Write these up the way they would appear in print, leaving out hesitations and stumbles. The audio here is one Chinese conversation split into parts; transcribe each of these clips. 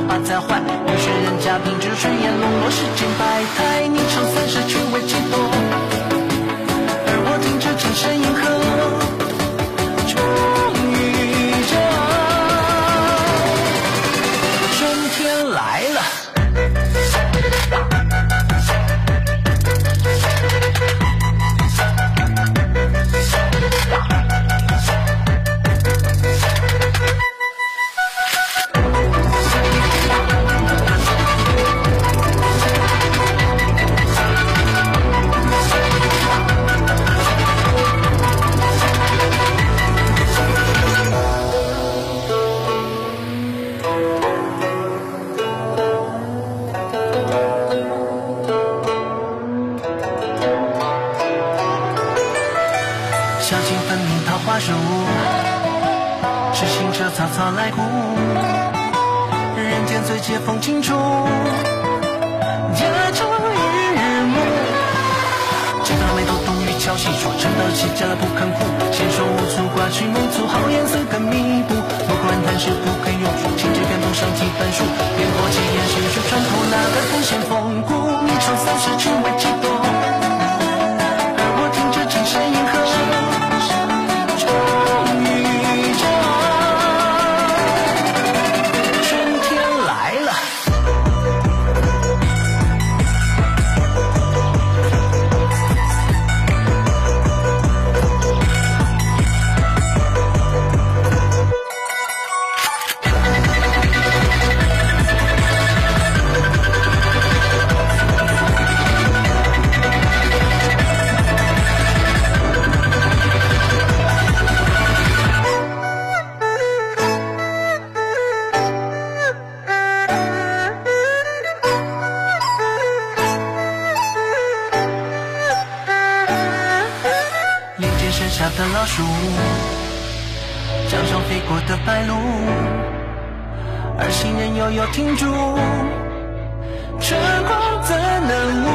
想把它换。有些人家贫穷，顺眼笼络，世间百态，你尝三十趣味几多。而我听着掌声迎合，终于这春天来了。小径分明桃花树，痴心者草草来枯。人间最解风情处，家常日暮。金堂妹都懂于敲细处，撑到起家了不肯哭。闲说无处刮去梦粗，好颜色更弥补。莫管谈是不肯用处，情节感动上几分数。烟火气烟熏出船头，哪个更显风骨？一场三十趣味几多，而我听着掌声迎合。下的老鼠，江上飞过的白鹭，而行人悠悠停住，春光怎能误？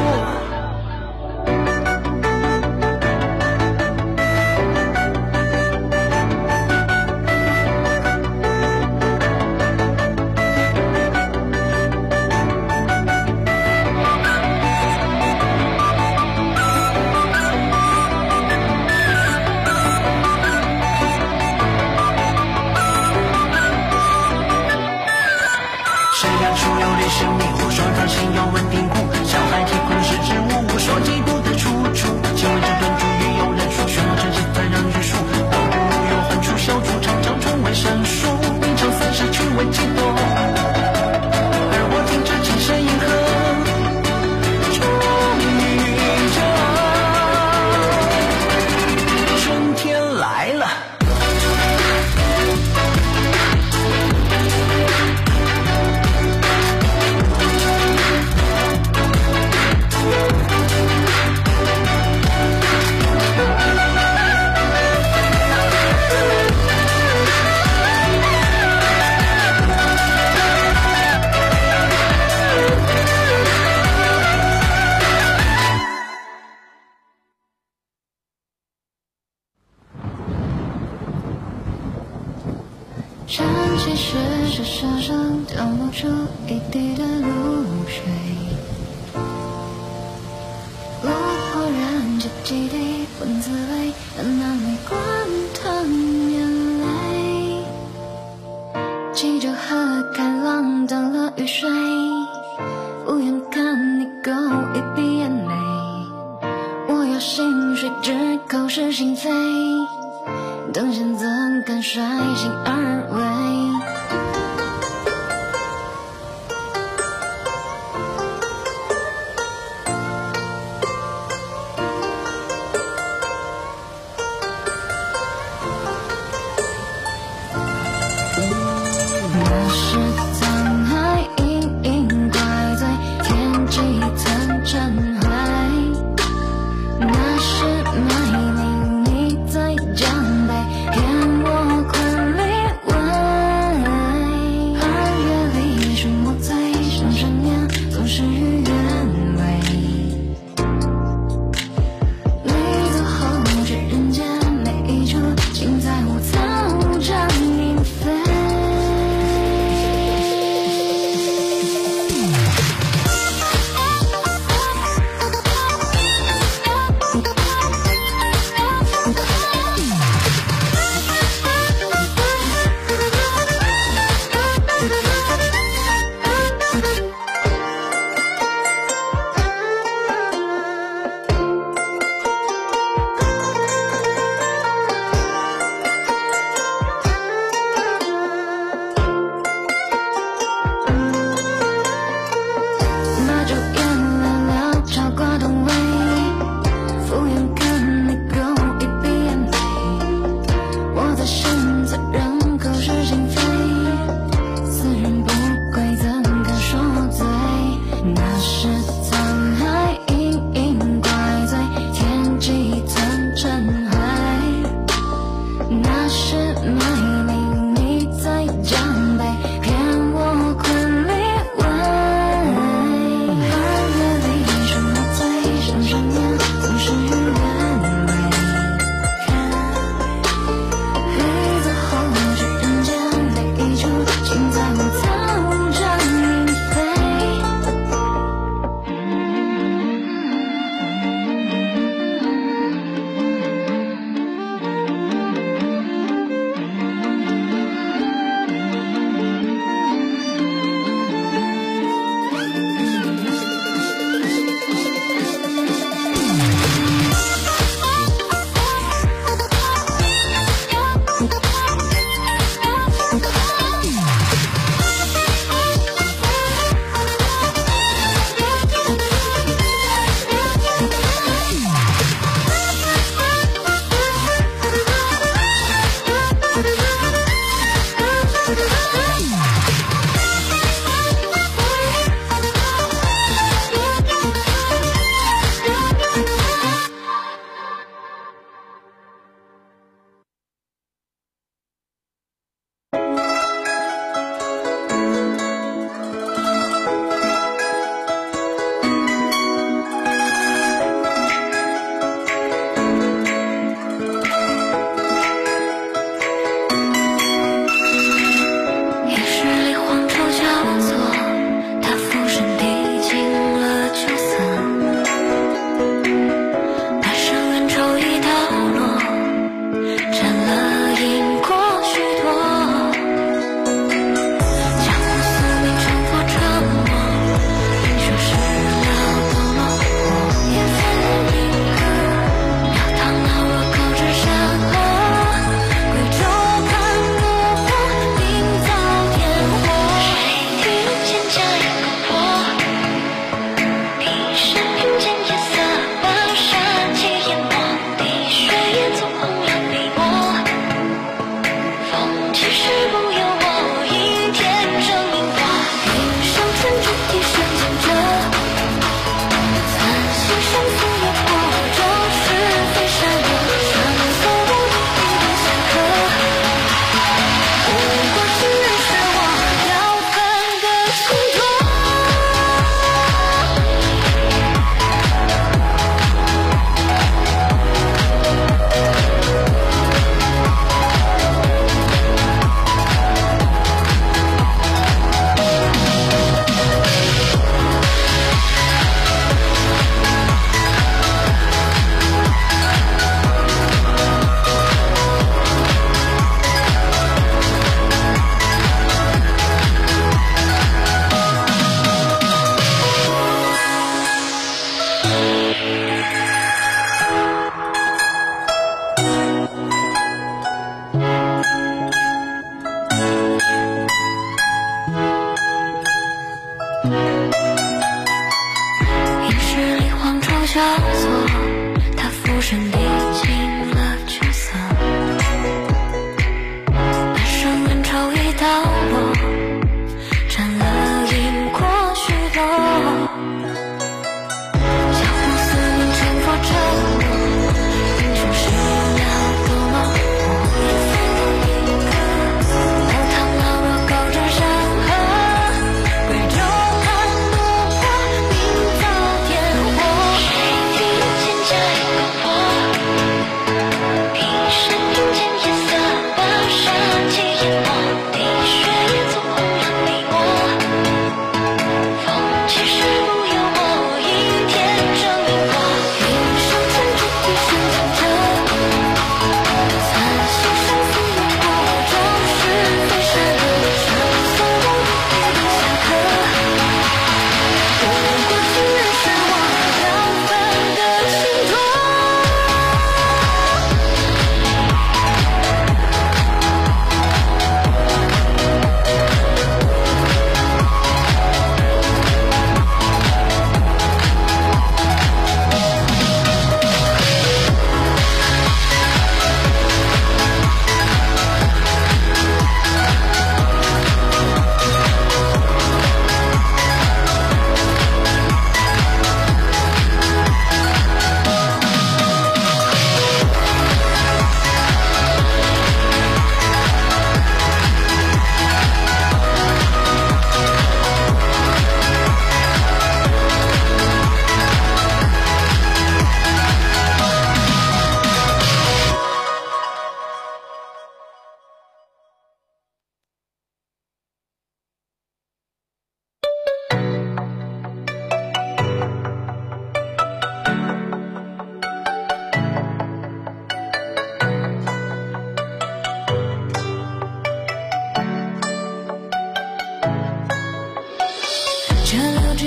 生命互双，弹性要稳定固。小孩提供是植物，无所进步的出处。请问这段主语有人数，选我真实才让约束。我不如用换出消除，常常重为生疏。一场三十趣味几多，而我听着掌声迎合。终于这春天来了。潮汐时手上掉落出一滴的露水，路过人家基地问滋味，但那没管他眼泪。记者喝了开朗，等了雨水，不愿看你勾一滴眼泪。我要薪水，只口是心非，等闲怎敢率性而为？那是沧海隐隐怪罪，天际层尘灰。那是美丽，你在讲。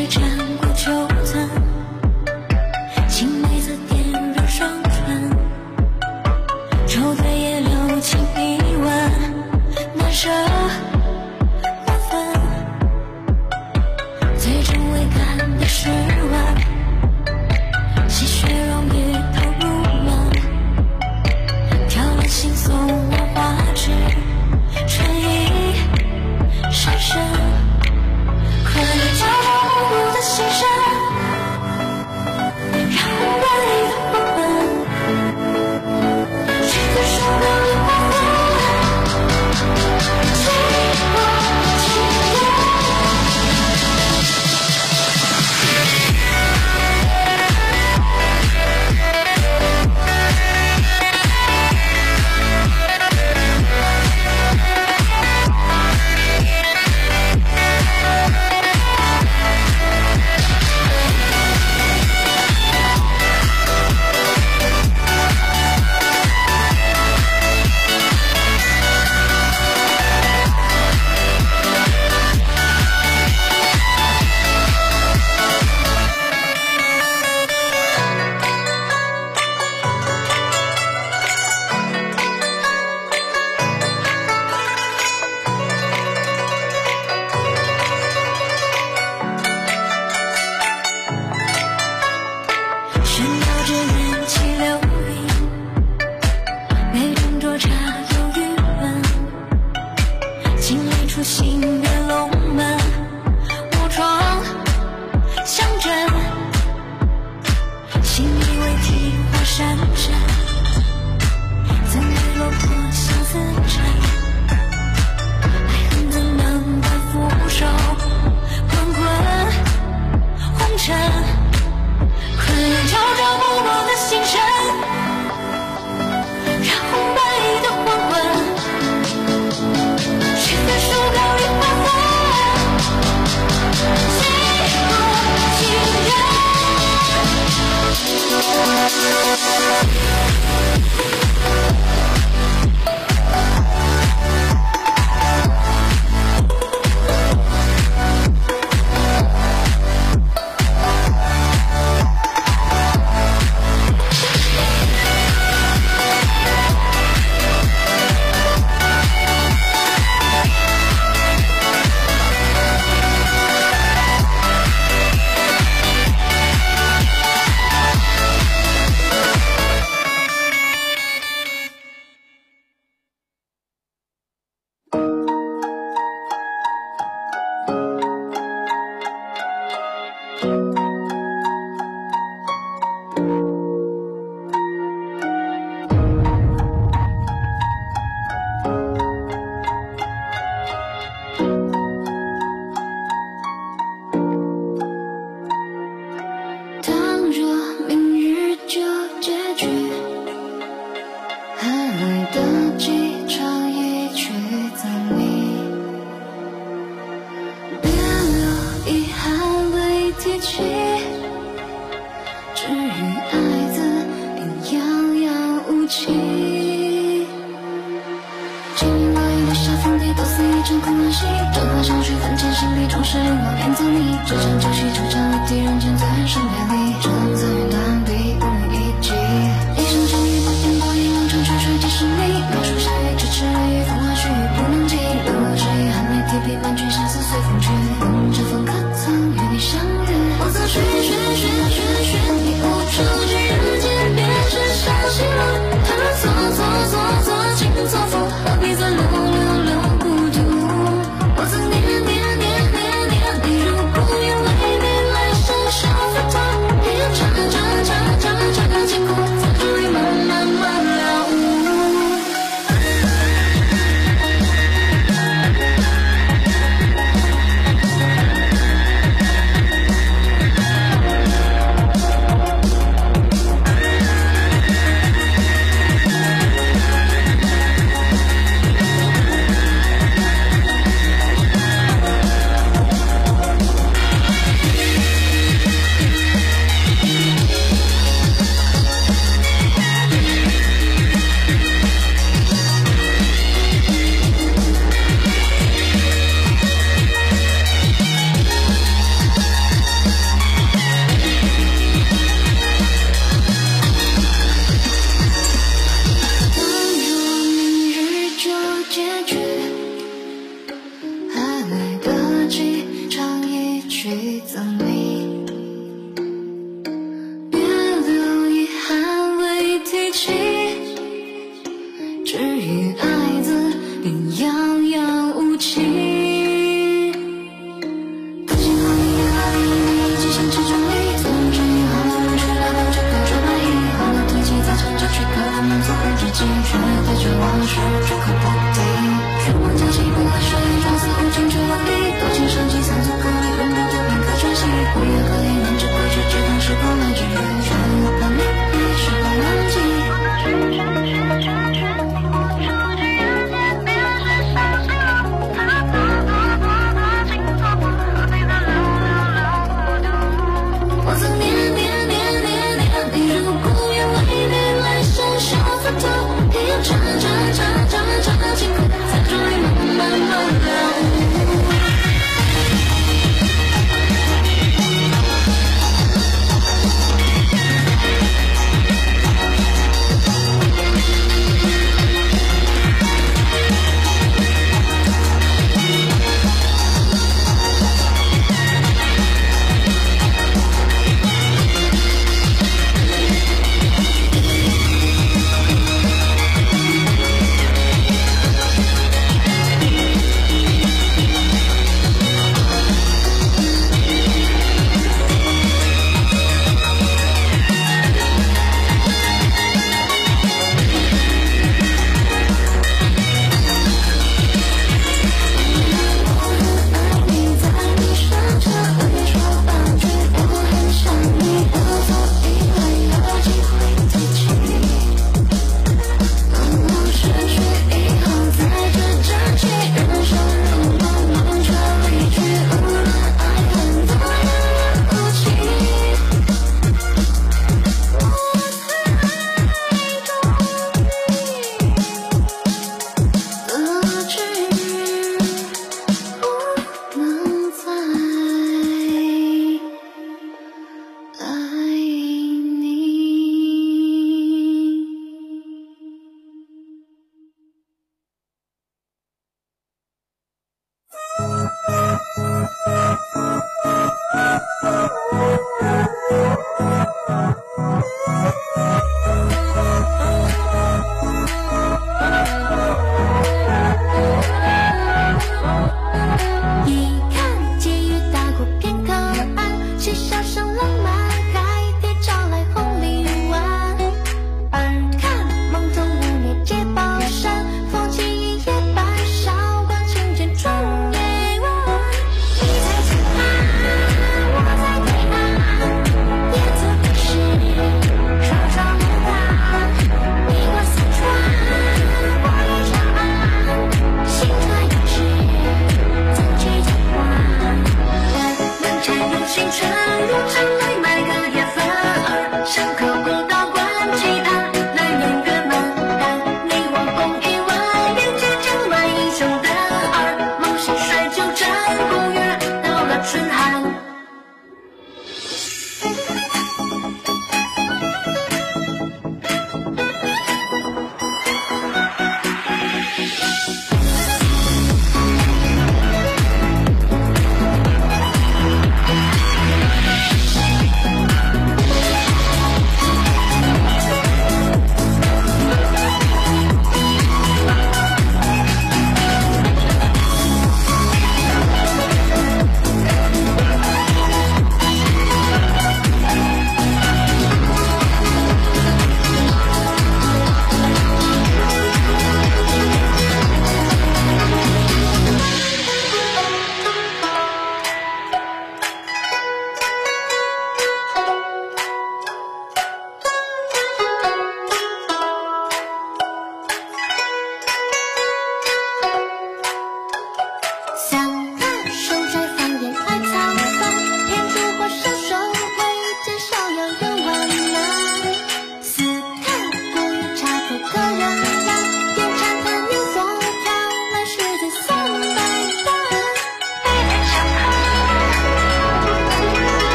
是尝过秋餐，青梅子点燃双船，愁对夜流情一碗，难舍难分，最终未甘的失望，细雪融于投入梦，挑了心送我花枝，春意深深，快来找到我的心声，让我们一同狂奔，谁的手能有我们，追我起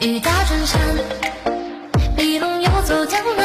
雨打转山，一龙游走江。